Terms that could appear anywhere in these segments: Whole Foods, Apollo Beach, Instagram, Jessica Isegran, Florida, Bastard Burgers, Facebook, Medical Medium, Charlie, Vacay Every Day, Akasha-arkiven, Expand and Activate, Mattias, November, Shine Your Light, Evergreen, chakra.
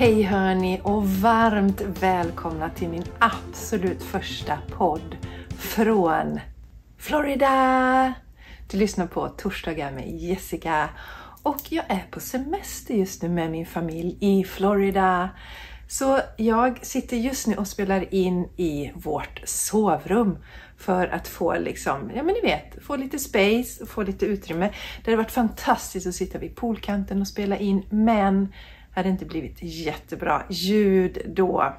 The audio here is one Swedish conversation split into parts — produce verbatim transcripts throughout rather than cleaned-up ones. Hej hörni och varmt välkomna till min absolut första podd från Florida. Du lyssnar på Torsdagar med Jessica och jag är på semester just nu med min familj i Florida. Så jag sitter just nu och spelar in i vårt sovrum för att få liksom, ja men ni vet, få lite space, få lite utrymme. Det har varit fantastiskt att sitta vid poolkanten och spela in, men hade inte blivit jättebra ljud då.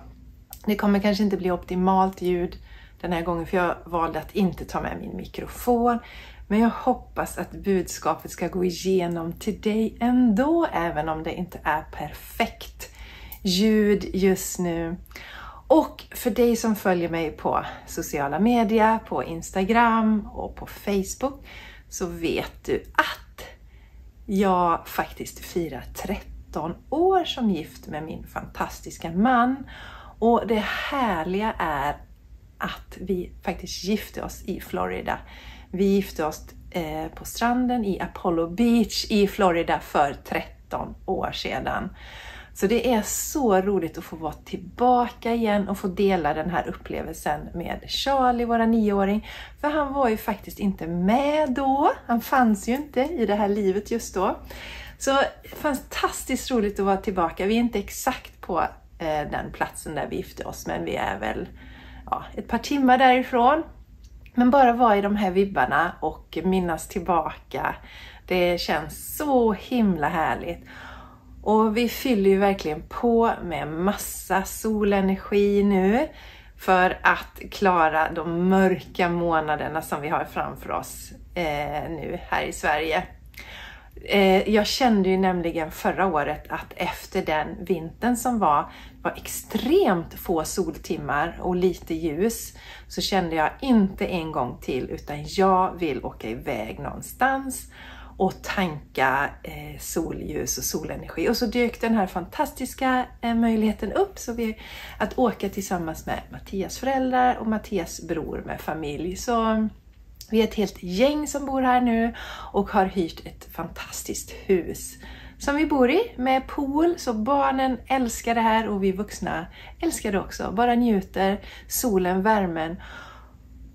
Det kommer kanske inte bli optimalt ljud den här gången för jag valde att inte ta med min mikrofon. Men jag hoppas att budskapet ska gå igenom till dig ändå, även om det inte är perfekt ljud just nu. Och för dig som följer mig på sociala medier, på Instagram och på Facebook, så vet du att jag faktiskt firar tretton år som gift med min fantastiska man. Och det härliga är att vi faktiskt gifte oss i Florida. Vi gifte oss eh, på stranden i Apollo Beach i Florida för tretton år sedan. Så det är så roligt att få vara tillbaka igen och få dela den här upplevelsen med Charlie, våra nioåring. För han var ju faktiskt inte med då. Han fanns ju inte i det här livet just då. Så fantastiskt roligt att vara tillbaka. Vi är inte exakt på eh, den platsen där vi gifte oss, men vi är väl ja, ett par timmar därifrån. Men bara vara i de här vibbarna och minnas tillbaka. Det känns så himla härligt. Och vi fyller ju verkligen på med massa solenergi nu för att klara de mörka månaderna som vi har framför oss eh, nu här i Sverige. Eh, jag kände ju nämligen förra året att efter den vintern som var, var extremt få soltimmar och lite ljus, så kände jag inte en gång till utan jag vill åka iväg någonstans och tanka eh, solljus och solenergi. Och så dök den här fantastiska eh, möjligheten upp, så vi, att åka tillsammans med Mattias föräldrar och Mattias bror med familj. Så vi är ett helt gäng som bor här nu och har hyrt ett fantastiskt hus som vi bor i med pool. Så barnen älskar det här och vi vuxna älskar det också. Bara njuter, solen, värmen.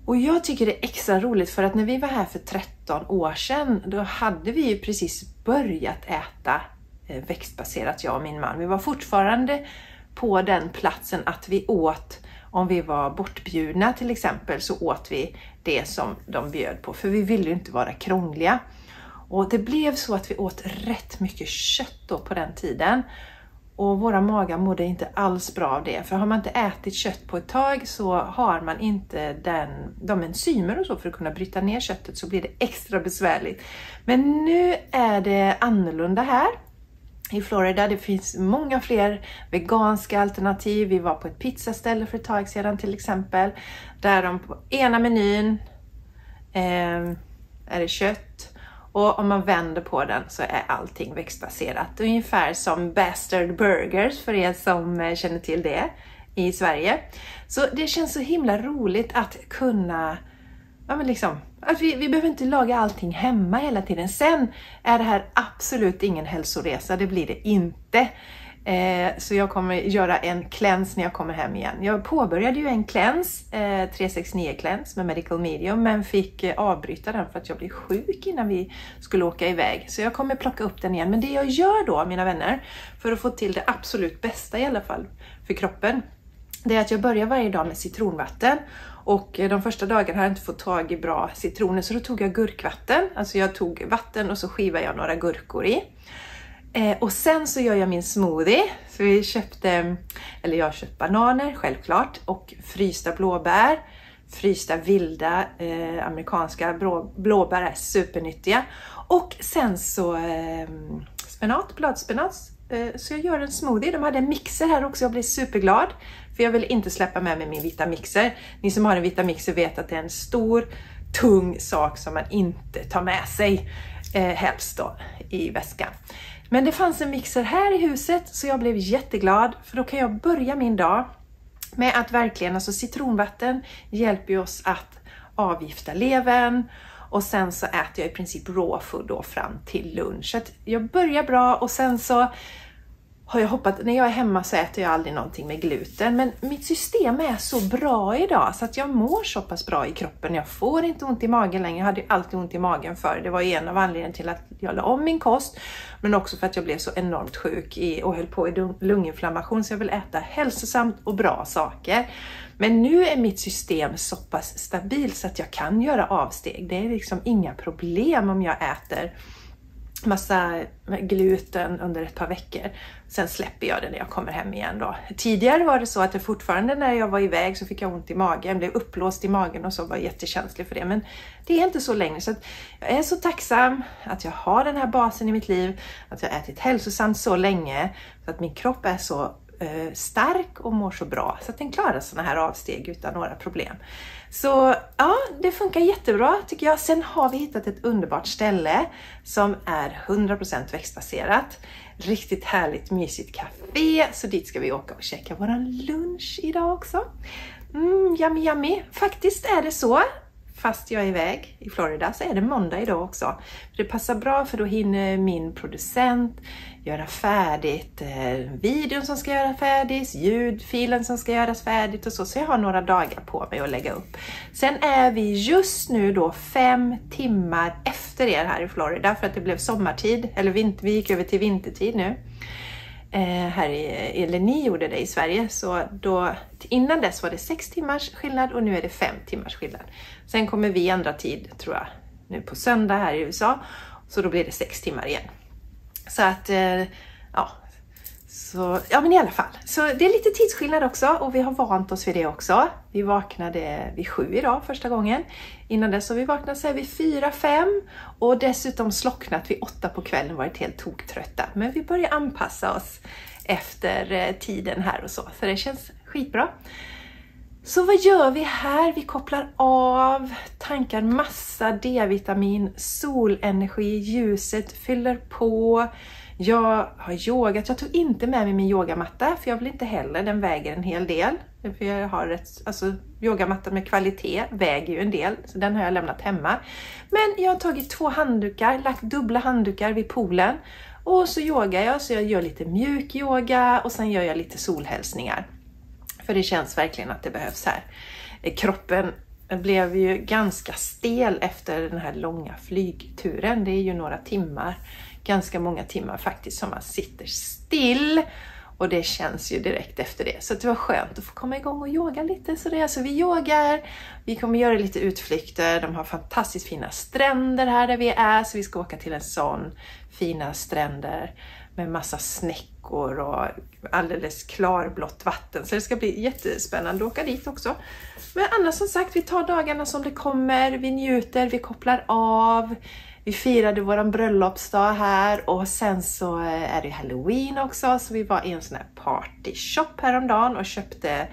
Och jag tycker det är extra roligt för att när vi var här för tretton år sedan, då hade vi ju precis börjat äta växtbaserat, jag och min man. Vi var fortfarande på den platsen att vi åt, om vi var bortbjudna till exempel, så åt vi det som de bjöd på. För vi ville ju inte vara krångliga. Och det blev så att vi åt rätt mycket kött då på den tiden. Och våra magar mådde inte alls bra av det. För har man inte ätit kött på ett tag så har man inte den, de enzymer och så för att kunna bryta ner köttet. Så blir det extra besvärligt. Men nu är det annorlunda här i Florida. Det finns många fler veganska alternativ. Vi var på ett pizzaställe för ett tag sedan till exempel. Där de på ena menyn eh, är det kött. Och om man vänder på den så är allting växtbaserat. Ungefär som Bastard Burgers för er som känner till det i Sverige. Så det känns så himla roligt att kunna, ja men liksom, att vi, vi behöver inte laga allting hemma hela tiden. Sen är det här absolut ingen hälsoresa, det blir det inte. Eh, så jag kommer göra en cleanse när jag kommer hem igen. Jag påbörjade ju en cleanse, eh, tre sex nio cleanse med Medical Medium, men fick eh, avbryta den för att jag blev sjuk innan vi skulle åka iväg. Så jag kommer plocka upp den igen. Men det jag gör då, mina vänner, för att få till det absolut bästa i alla fall för kroppen, det är att jag börjar varje dag med citronvatten. Och de första dagarna har jag inte fått tag i bra citroner, så då tog jag gurkvatten. Alltså jag tog vatten och så skivade jag några gurkor i. Eh, och sen så gör jag min smoothie. Så vi köpte, eller jag köpte bananer självklart och frysta blåbär. Frysta vilda eh, amerikanska blå, blåbär är supernyttiga. Och sen så eh, spenat, bladspenat. Eh, så jag gör en smoothie. De hade en mixer här också, jag blev superglad. För jag vill inte släppa med mig min vita mixer. Ni som har en vita mixer vet att det är en stor, tung sak som man inte tar med sig eh, helst då, i väskan. Men det fanns en mixer här i huset så jag blev jätteglad. För då kan jag börja min dag med att verkligen, alltså citronvatten hjälper oss att avgifta levern. Och sen så äter jag i princip raw food då fram till lunch. Så att jag börjar bra och sen så har jag hoppat, när jag är hemma så äter jag aldrig någonting med gluten. Men mitt system är så bra idag så att jag mår så pass bra i kroppen. Jag får inte ont i magen längre. Jag hade ju alltid ont i magen förr. Det var en av anledningarna till att jag la om min kost. Men också för att jag blev så enormt sjuk i, och höll på i lunginflammation. Så jag vill äta hälsosamt och bra saker. Men nu är mitt system så pass stabilt så att jag kan göra avsteg. Det är liksom inga problem om jag äter massa gluten under ett par veckor. Sen släpper jag det när jag kommer hem igen då. Tidigare var det så att det fortfarande när jag var iväg så fick jag ont i magen. Blev upplåst i magen och så var jag jättekänslig för det. Men det är inte så länge. Så att jag är så tacksam att jag har den här basen i mitt liv. Att jag har ätit hälsosamt så länge. Så att min kropp är så eh, stark och mår så bra. Så att den klarar sådana här avsteg utan några problem. Så ja, det funkar jättebra tycker jag. Sen har vi hittat ett underbart ställe som är hundra procent växtbaserat. Riktigt härligt, mysigt café. Så dit ska vi åka och käka våran lunch idag också. Mm, yummy, yummy. Faktiskt är det så. Fast jag är iväg i Florida så är det måndag idag också. Det passar bra för då hinner min producent göra färdigt videon som ska göras färdigt, ljudfilen som ska göras färdigt och så. Så jag har några dagar på mig att lägga upp. Sen är vi just nu då fem timmar efter er här i Florida för att det blev sommartid. Eller vi gick över till vintertid nu. Här i, eller ni gjorde det i Sverige, så då, innan dess var det sex timmars skillnad och nu är det fem timmars skillnad. Sen kommer vi ändra tid tror jag nu på söndag här i U S A, så då blir det sex timmar igen. Så att ja, så, ja men i alla fall, så det är lite tidsskillnad också och vi har vant oss vid det också. Vi vaknade vid sju idag första gången. Innan dess har vi vaknat så här vid fyra, fem och dessutom slocknat vid åtta på kvällen och varit helt toktrötta. Men vi börjar anpassa oss efter tiden här och så, så det känns skitbra. Så vad gör vi här? Vi kopplar av, tankar massa D-vitamin, solenergi, ljuset fyller på. Jag har yogat, jag tog inte med mig min yogamatta för jag vill inte heller, den väger en hel del. För jag har ett, alltså yogamatta med kvalitet väger ju en del, så den har jag lämnat hemma. Men jag har tagit två handdukar, lagt dubbla handdukar vid poolen. Och så yogar jag, så jag gör lite mjuk yoga och sen gör jag lite solhälsningar. För det känns verkligen att det behövs här. Kroppen blev ju ganska stel efter den här långa flygturen, det är ju några timmar. Ganska många timmar faktiskt som man sitter still. Och det känns ju direkt efter det. Så det var skönt att få komma igång och yoga lite. Så det är alltså vi yogar. Vi kommer göra lite utflykter. De har fantastiskt fina stränder här där vi är. Så vi ska åka till en sån fina stränder. Med massa snäckor och alldeles klarblått vatten. Så det ska bli jättespännande att åka dit också. Men annars som sagt, vi tar dagarna som det kommer. Vi njuter, vi kopplar av. Vi firade våran bröllopsdag här och sen så är det Halloween också. Så vi var i en sån här partyshop häromdagen och köpte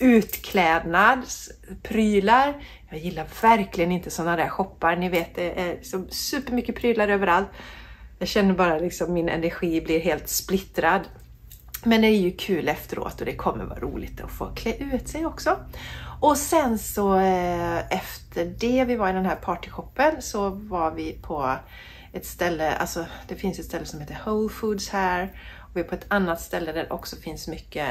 utklädnadsprylar. Jag gillar verkligen inte såna där shoppar. Ni vet, det är så supermycket prylar överallt. Jag känner bara liksom min energi blir helt splittrad. Men det är ju kul efteråt och det kommer vara roligt att få klä ut sig också. Och sen så efter det vi var i den här partyshoppen så var vi på ett ställe, alltså det finns ett ställe som heter Whole Foods här. Och vi är på ett annat ställe där det också finns mycket,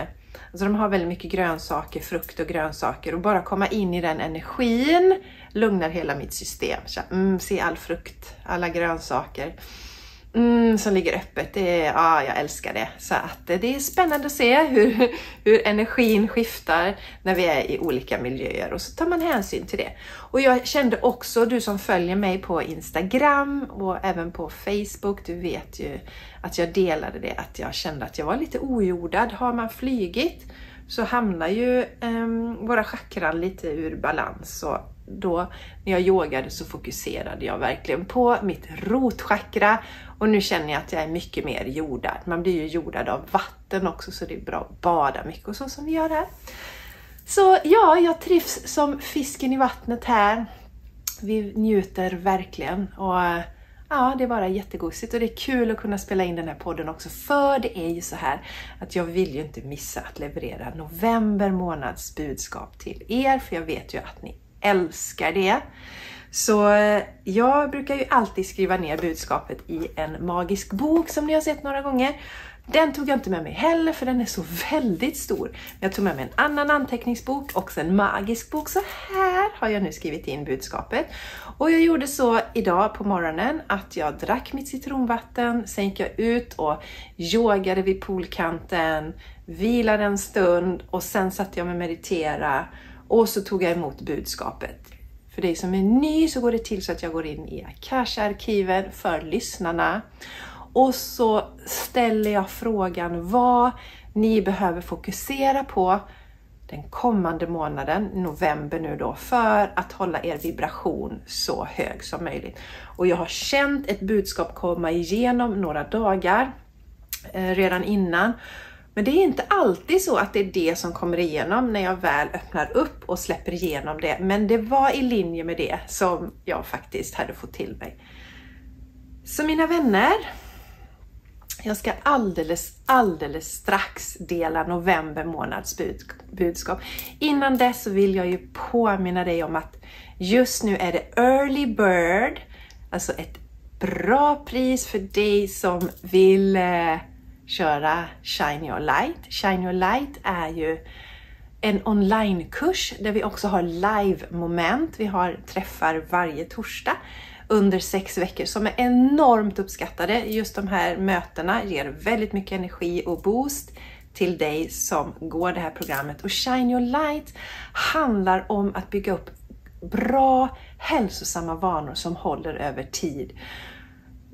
alltså de har väldigt mycket grönsaker, frukt och grönsaker. Och bara komma in i den energin lugnar hela mitt system. Så, mm, se all frukt, alla grönsaker. Mm, som ligger öppet, det är, ja, jag älskar det. Så att det är spännande att se hur, hur energin skiftar när vi är i olika miljöer och så tar man hänsyn till det. Och jag kände också, du som följer mig på Instagram och även på Facebook, du vet ju att jag delade det, att jag kände att jag var lite ojordad. Har man flygit så hamnar ju eh, våra chakran lite ur balans och då när jag yogade så fokuserade jag verkligen på mitt rotchakra och nu känner jag att jag är mycket mer jordad. Man blir ju jordad av vatten också så det är bra att bada mycket och så som vi gör här. Så ja, jag trivs som fisken i vattnet här. Vi njuter verkligen och ja, det är bara jättegosigt och det är kul att kunna spela in den här podden också för det är ju så här att jag vill ju inte missa att leverera november månads budskap till er för jag vet ju att ni älskar det. Så jag brukar ju alltid skriva ner budskapet i en magisk bok som ni har sett några gånger. Den tog jag inte med mig heller för den är så väldigt stor. Men jag tog med mig en annan anteckningsbok och en magisk bok. Så här har jag nu skrivit in budskapet. Och jag gjorde så idag på morgonen att jag drack mitt citronvatten. Sen gick jag ut och yogade vid poolkanten. Vilade en stund och sen satt jag med meditera. Och så tog jag emot budskapet. För dig som är ny så går det till så att jag går in i Akasha-arkiven för lyssnarna. Och så ställer jag frågan vad ni behöver fokusera på den kommande månaden, november nu då, för att hålla er vibration så hög som möjligt. Och jag har känt ett budskap komma igenom några dagar eh, redan innan. Men det är inte alltid så att det är det som kommer igenom när jag väl öppnar upp och släpper igenom det. Men det var i linje med det som jag faktiskt hade fått till mig. Så mina vänner, jag ska alldeles, alldeles strax dela november månads budskap. Innan dess så vill jag ju påminna dig om att just nu är det early bird. Alltså ett bra pris för dig som vill eh, köra Shine Your Light. Shine Your Light är ju en onlinekurs där vi också har live-moment. Vi har träffar varje torsdag under sex veckor som är enormt uppskattade. Just de här mötena ger väldigt mycket energi och boost till dig som går det här programmet. Och Shine Your Light handlar om att bygga upp bra hälsosamma vanor som håller över tid.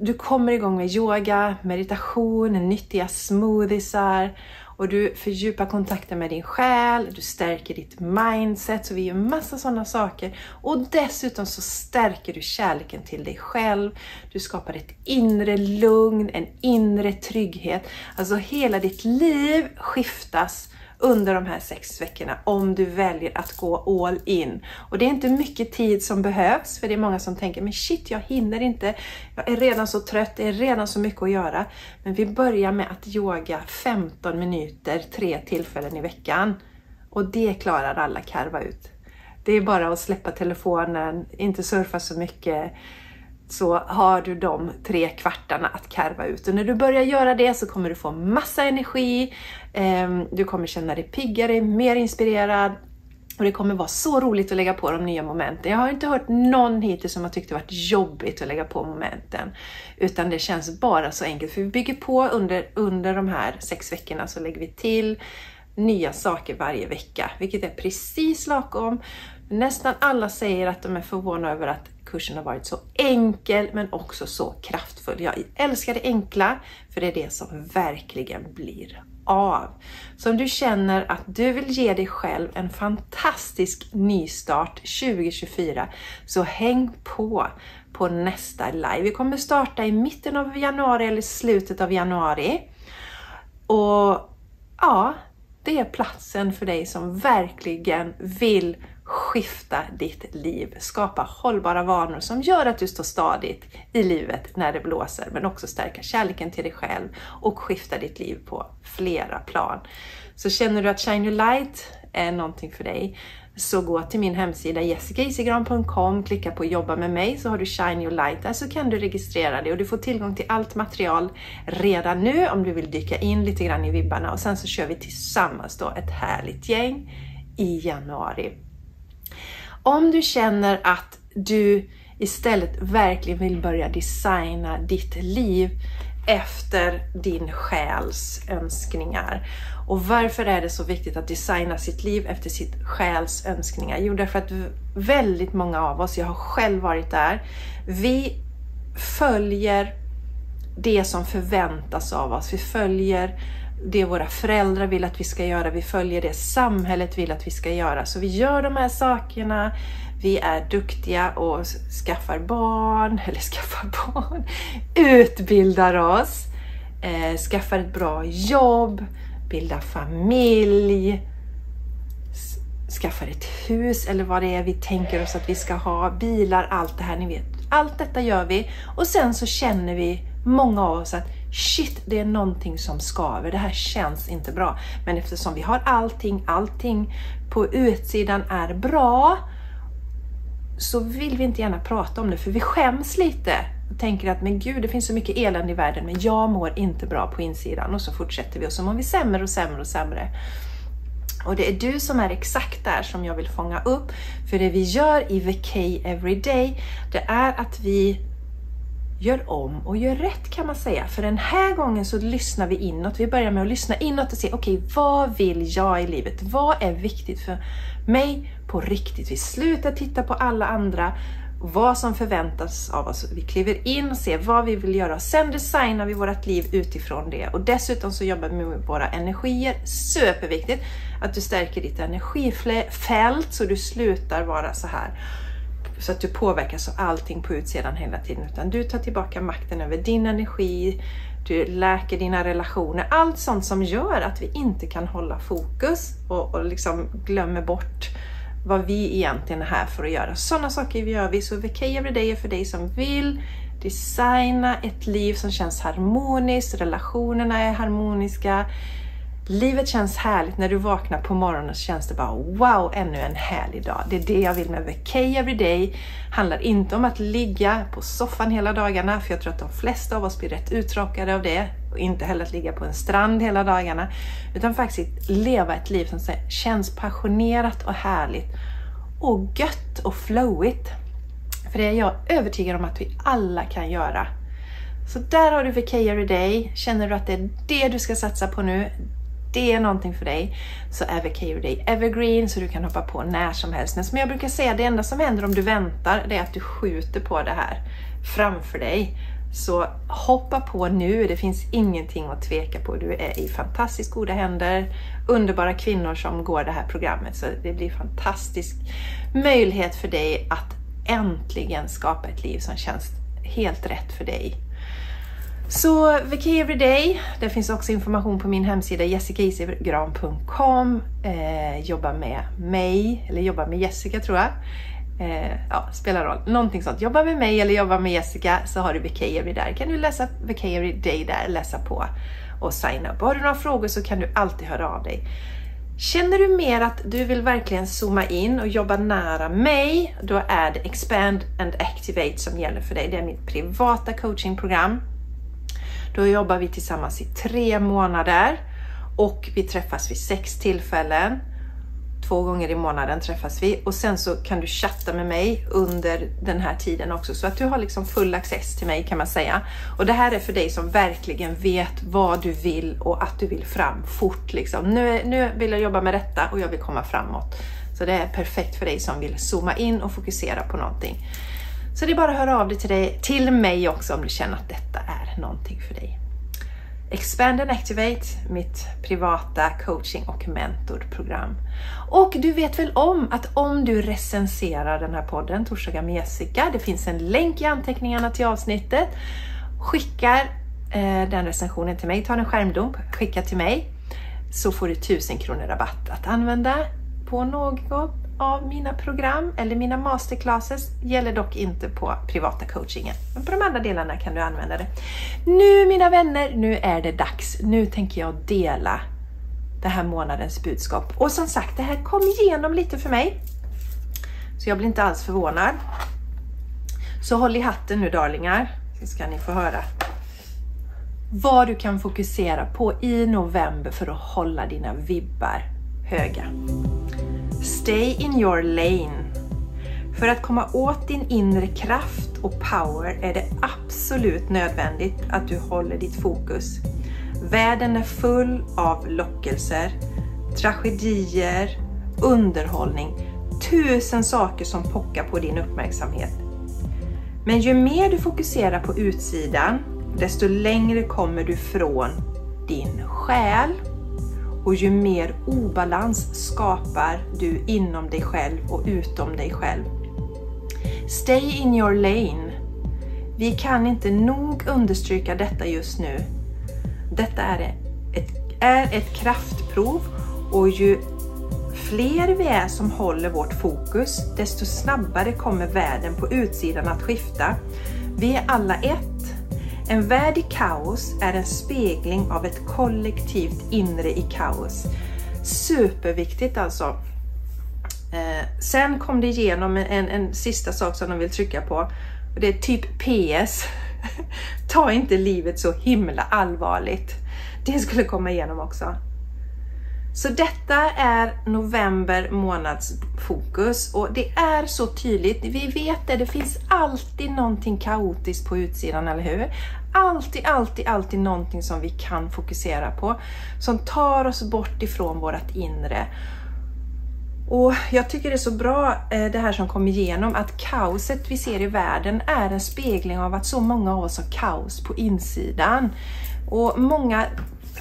Du kommer igång med yoga, meditation, nyttiga smoothiesar och du fördjupar kontakten med din själ, du stärker ditt mindset, så vi gör massa sådana saker. Och dessutom så stärker du kärleken till dig själv, du skapar ett inre lugn, en inre trygghet. Alltså hela ditt liv skiftas under de här sex veckorna om du väljer att gå all in. Och det är inte mycket tid som behövs, för det är många som tänker, men shit, jag hinner inte, jag är redan så trött, det är redan så mycket att göra. Men vi börjar med att yoga femton minuter, tre tillfällen i veckan. Och det klarar alla karva ut. Det är bara att släppa telefonen, inte surfa så mycket. Så har du de tre kvartarna att karva ut. Och när du börjar göra det så kommer du få massa energi. Du kommer känna dig piggare, mer inspirerad. Och det kommer vara så roligt att lägga på de nya momenten. Jag har inte hört någon hittills som har tyckt det varit jobbigt att lägga på momenten. Utan det känns bara så enkelt. För vi bygger på under, under de här sex veckorna så lägger vi till nya saker varje vecka. Vilket är precis lagom. Nästan alla säger att de är förvånade över att kursen har varit så enkel men också så kraftfull. Jag älskar det enkla för det är det som verkligen blir av. Så om du känner att du vill ge dig själv en fantastisk nystart tjugo tjugofyra så häng på på nästa live. Vi kommer starta i mitten av januari eller slutet av januari. Och ja, det är platsen för dig som verkligen vill skifta ditt liv. Skapa hållbara vanor som gör att du står stadigt i livet när det blåser. Men också stärka kärleken till dig själv och skifta ditt liv på flera plan. Så känner du att Shine Your Light är någonting för dig så gå till min hemsida jessica isegran punkt com, klicka på jobba med mig så har du Shine Your Light där så kan du registrera dig och du får tillgång till allt material redan nu om du vill dyka in lite grann i vibbarna och sen så kör vi tillsammans då ett härligt gäng i januari. Om du känner att du istället verkligen vill börja designa ditt liv efter din själs önskningar. Och varför är det så viktigt att designa sitt liv efter sitt själs önskningar? Jo, därför att väldigt många av oss, jag har själv varit där, vi följer det som förväntas av oss. Vi följer det våra föräldrar vill att vi ska göra, vi följer det samhället vill att vi ska göra. Så vi gör de här sakerna, vi är duktiga och skaffar barn, eller skaffar barn, utbildar oss, eh, skaffar ett bra jobb, bildar familj, skaffar ett hus eller vad det är vi tänker oss att vi ska ha, bilar, allt det här, ni vet. Allt detta gör vi och sen så känner vi, många av oss, att shit, det är någonting som skaver, det här känns inte bra. Men eftersom vi har allting, allting på utsidan är bra, så vill vi inte gärna prata om det, för vi skäms lite och tänker att men gud, det finns så mycket elände i världen, men jag mår inte bra på insidan, och så fortsätter vi och så mår vi sämre och sämre och sämre. Och det är du som är exakt där som jag vill fånga upp, för det vi gör i Vacay Every Day, det är att vi gör om och gör rätt, kan man säga. För den här gången så lyssnar vi inåt. Vi börjar med att lyssna inåt och se, okej, okay, vad vill jag i livet? Vad är viktigt för mig på riktigt? Vi slutar titta på alla andra, vad som förväntas av oss. Vi kliver in och ser vad vi vill göra. Sen designar vi vårt liv utifrån det. Och dessutom så jobbar vi med våra energier. Superviktigt att du stärker ditt energifält så du slutar vara så här. Så att du påverkas av allting på utsidan hela tiden. Utan du tar tillbaka makten över din energi. Du läker dina relationer. Allt sånt som gör att vi inte kan hålla fokus. Och, och liksom glömmer bort vad vi egentligen är här för att göra. Sådana saker vi gör vi. Så Vacay Every Day är för dig som vill designa ett liv som känns harmoniskt. Relationerna är harmoniska. Livet känns härligt. När du vaknar på morgonen så känns det bara wow, ännu en härlig dag. Det är det jag vill med Vacay Every Day. Handlar inte om att ligga på soffan hela dagarna, för jag tror att de flesta av oss blir rätt uttråkade av det. Och inte heller att ligga på en strand hela dagarna. Utan faktiskt leva ett liv som känns passionerat och härligt. Och gött och flowigt. För det är jag övertygad om att vi alla kan göra. Så där har du Vacay Every Day. Känner du att det är det du ska satsa på nu? Det är någonting för dig, så är Vacay Every Day Evergreen, så du kan hoppa på när som helst. Men som jag brukar säga, det enda som händer om du väntar, det är att du skjuter på det här framför dig. Så hoppa på nu, det finns ingenting att tveka på. Du är i fantastiskt goda händer, underbara kvinnor som går det här programmet. Så det blir en fantastisk möjlighet för dig att äntligen skapa ett liv som känns helt rätt för dig. Så Vacay Every Day, det finns också information på min hemsida jessica isegran punkt com. eh, Jobba med mig, eller jobba med Jessica tror jag. eh, Ja, spelar roll, någonting sånt. Jobba med mig eller jobba med Jessica, så har du Vacay Every Day där. Kan du läsa Vacay Every Day där, läsa på och signa upp. Har du några frågor så kan du alltid höra av dig. Känner du mer att du vill verkligen zooma in och jobba nära mig, då är det Expand and Activate som gäller för dig. Det är mitt privata coachingprogram. Då jobbar vi tillsammans i tre månader och vi träffas vid sex tillfällen. Två gånger i månaden träffas vi, och sen så kan du chatta med mig under den här tiden också, så att du har liksom full access till mig, kan man säga. Och det här är för dig som verkligen vet vad du vill och att du vill fram fort liksom. Nu, nu vill jag jobba med detta och jag vill komma framåt. Så det är perfekt för dig som vill zooma in och fokusera på någonting. Så det är bara att höra av dig till, dig till mig också om du känner att detta är någonting för dig. Expand and Activate, mitt privata coaching- och mentorprogram. Och du vet väl om att om du recenserar den här podden, Torsdagar med Jessica, det finns en länk i anteckningarna till avsnittet. Skickar eh, den recensionen till mig, tar en skärmdump, skicka till mig. Så får du tusen kronor rabatt att använda på något av mina program eller mina masterclasses. Gäller dock inte på privata coachingen, men på de andra delarna kan du använda det. Nu mina vänner, nu är det dags. Nu tänker jag dela det här månadens budskap. Och som sagt, det här kom igenom lite för mig, så jag blir inte alls förvånad. Så håll i hatten nu darlingar, så ska ni få höra vad du kan fokusera på i november för att hålla dina vibbar höga. Stay in your lane. För att komma åt din inre kraft och power är det absolut nödvändigt att du håller ditt fokus. Världen är full av lockelser, tragedier, underhållning, tusen saker som pockar på din uppmärksamhet. Men ju mer du fokuserar på utsidan, desto längre kommer du från din själ. Och ju mer obalans skapar du inom dig själv och utom dig själv. Stay in your lane. Vi kan inte nog understryka detta just nu. Detta är ett, är ett kraftprov, och ju fler vi är som håller vårt fokus, desto snabbare kommer världen på utsidan att skifta. Vi är alla ett. En värld i kaos är en spegling av ett kollektivt inre i kaos. Superviktigt alltså. Eh, sen kom det igenom en, en sista sak som de vill trycka på. Det är typ P S. Ta inte livet så himla allvarligt. Det skulle komma igenom också. Så detta är november månads fokus, och det är så tydligt. Vi vet det, det finns alltid någonting kaotiskt på utsidan, eller hur? Alltid, alltid, alltid någonting som vi kan fokusera på. Som tar oss bort ifrån vårt inre. Och jag tycker det är så bra det här som kom igenom, att kaoset vi ser i världen är en spegling av att så många av oss har kaos på insidan. Och många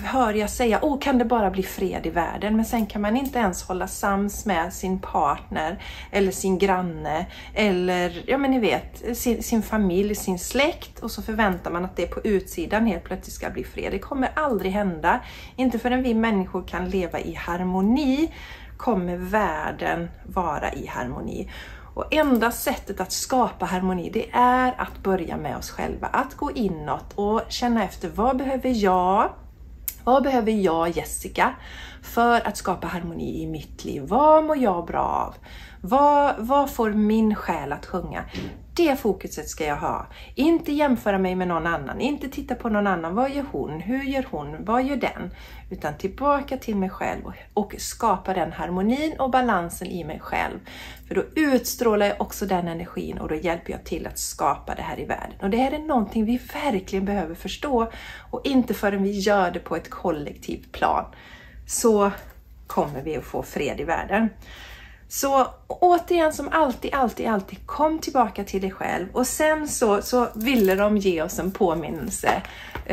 hör jag säga, åh, kan det bara bli fred i världen? Men sen kan man inte ens hålla sams med sin partner eller sin granne eller, ja men ni vet, sin, sin familj, sin släkt, och så förväntar man att det på utsidan helt plötsligt ska bli fred. Det kommer aldrig hända. Inte förrän vi människor kan leva i harmoni kommer världen vara i harmoni. Och enda sättet att skapa harmoni, det är att börja med oss själva, att gå inåt och känna efter, vad behöver jag? Vad behöver jag, Jessica, för att skapa harmoni i mitt liv? Vad mår jag bra av? Vad, vad får min själ att sjunga? Det fokuset ska jag ha. Inte jämföra mig med någon annan. Inte titta på någon annan. Vad gör hon? Hur gör hon? Vad gör den? Utan tillbaka till mig själv och skapa den harmonin och balansen i mig själv. För då utstrålar jag också den energin, och då hjälper jag till att skapa det här i världen. Och det här är någonting vi verkligen behöver förstå, och inte förrän vi gör det på ett kollektivt plan så kommer vi att få fred i världen. Så återigen, som alltid, alltid, alltid, kom tillbaka till dig själv. Och sen så, så ville de ge oss en påminnelse,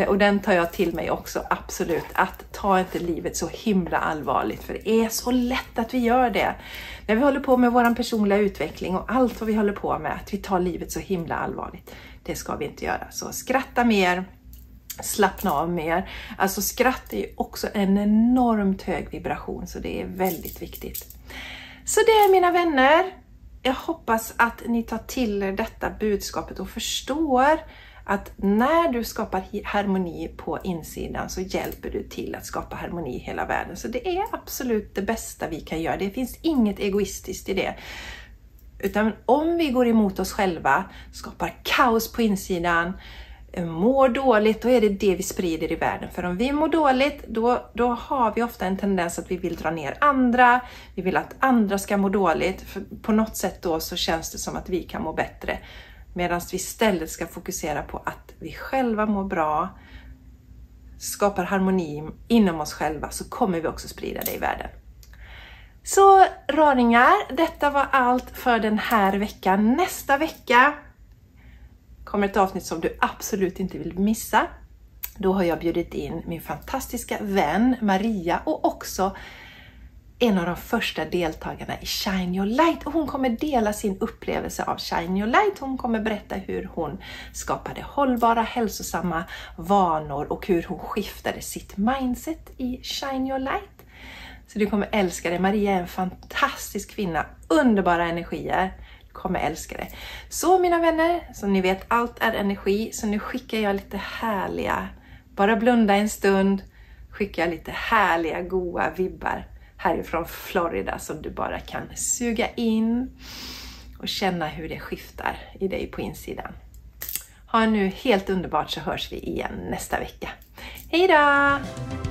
och den tar jag till mig också, absolut, att ta inte livet så himla allvarligt, för det är så lätt att vi gör det. När vi håller på med vår personliga utveckling och allt vad vi håller på med, att vi tar livet så himla allvarligt. Det ska vi inte göra, så skratta mer. Slappna av mer. Alltså skratt är ju också en enormt hög vibration, så det är väldigt viktigt. Så det är mina vänner. Jag hoppas att ni tar till er detta budskapet och förstår att när du skapar harmoni på insidan så hjälper du till att skapa harmoni i hela världen. Så det är absolut det bästa vi kan göra. Det finns inget egoistiskt i det. Utan om vi går emot oss själva, skapar kaos på insidan, mår dåligt, då är det det vi sprider i världen. För om vi mår dåligt, då, då har vi ofta en tendens att vi vill dra ner andra. Vi vill att andra ska må dåligt. För på något sätt då så känns det som att vi kan må bättre. Medan vi istället ska fokusera på att vi själva mår bra. Skapar harmoni inom oss själva, så kommer vi också sprida det i världen. Så raringar, detta var allt för den här veckan. Nästa vecka kommer ett avsnitt som du absolut inte vill missa. Då har jag bjudit in min fantastiska vän Maria, och också en av de första deltagarna i Shine Your Light. Och hon kommer dela sin upplevelse av Shine Your Light. Hon kommer berätta hur hon skapade hållbara, hälsosamma vanor och hur hon skiftade sitt mindset i Shine Your Light. Så du kommer älska det. Maria är en fantastisk kvinna, underbara energier. Kommer älska det. Så mina vänner, som ni vet, allt är energi. Så nu skickar jag lite härliga, bara blunda en stund, skickar jag lite härliga goa vibbar härifrån Florida som du bara kan suga in och känna hur det skiftar i dig på insidan. Ha nu helt underbart, så hörs vi igen nästa vecka. Hej då!